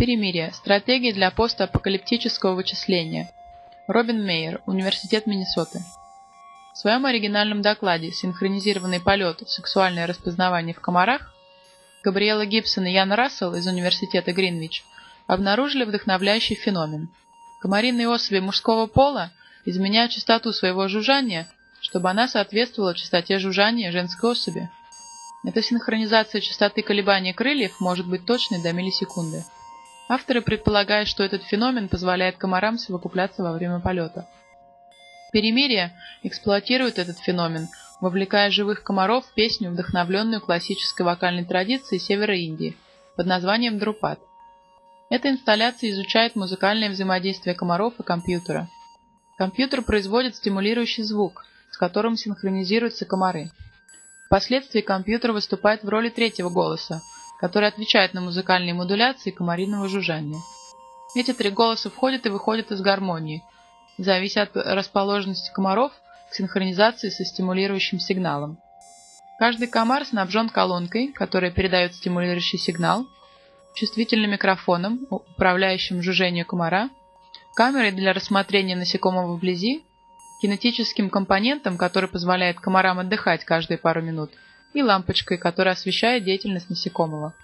Перемирие. Стратегии для постапокалиптического вычисления. Робин Мейер. Университет Миннесоты. В своем оригинальном докладе «Синхронизированный полет. Сексуальное распознавание в комарах» Габриэла Гибсон и Ян Рассел из Университета Гринвич обнаружили вдохновляющий феномен. Комариные особи мужского пола изменяют частоту своего жужжания, чтобы она соответствовала частоте жужжания женской особи. Эта синхронизация частоты колебаний крыльев может быть точной до миллисекунды. Авторы предполагают, что этот феномен позволяет комарам совокупляться во время полета. Перемирие эксплуатирует этот феномен, вовлекая живых комаров в песню, вдохновленную классической вокальной традицией Севера Индии под названием «Друпад». Эта инсталляция изучает музыкальное взаимодействие комаров и компьютера. Компьютер производит стимулирующий звук, с которым синхронизируются комары. Впоследствии компьютер выступает в роли третьего голоса, который отвечает на музыкальные модуляции комариного жужжания. Эти три голоса входят и выходят из гармонии, завися от расположенности комаров к синхронизации со стимулирующим сигналом. Каждый комар снабжен колонкой, которая передает стимулирующий сигнал, чувствительным микрофоном, управляющим жужжением комара, камерой для рассмотрения насекомого вблизи, кинетическим компонентом, который позволяет комарам отдыхать каждые пару минут, и лампочкой, которая освещает деятельность насекомого.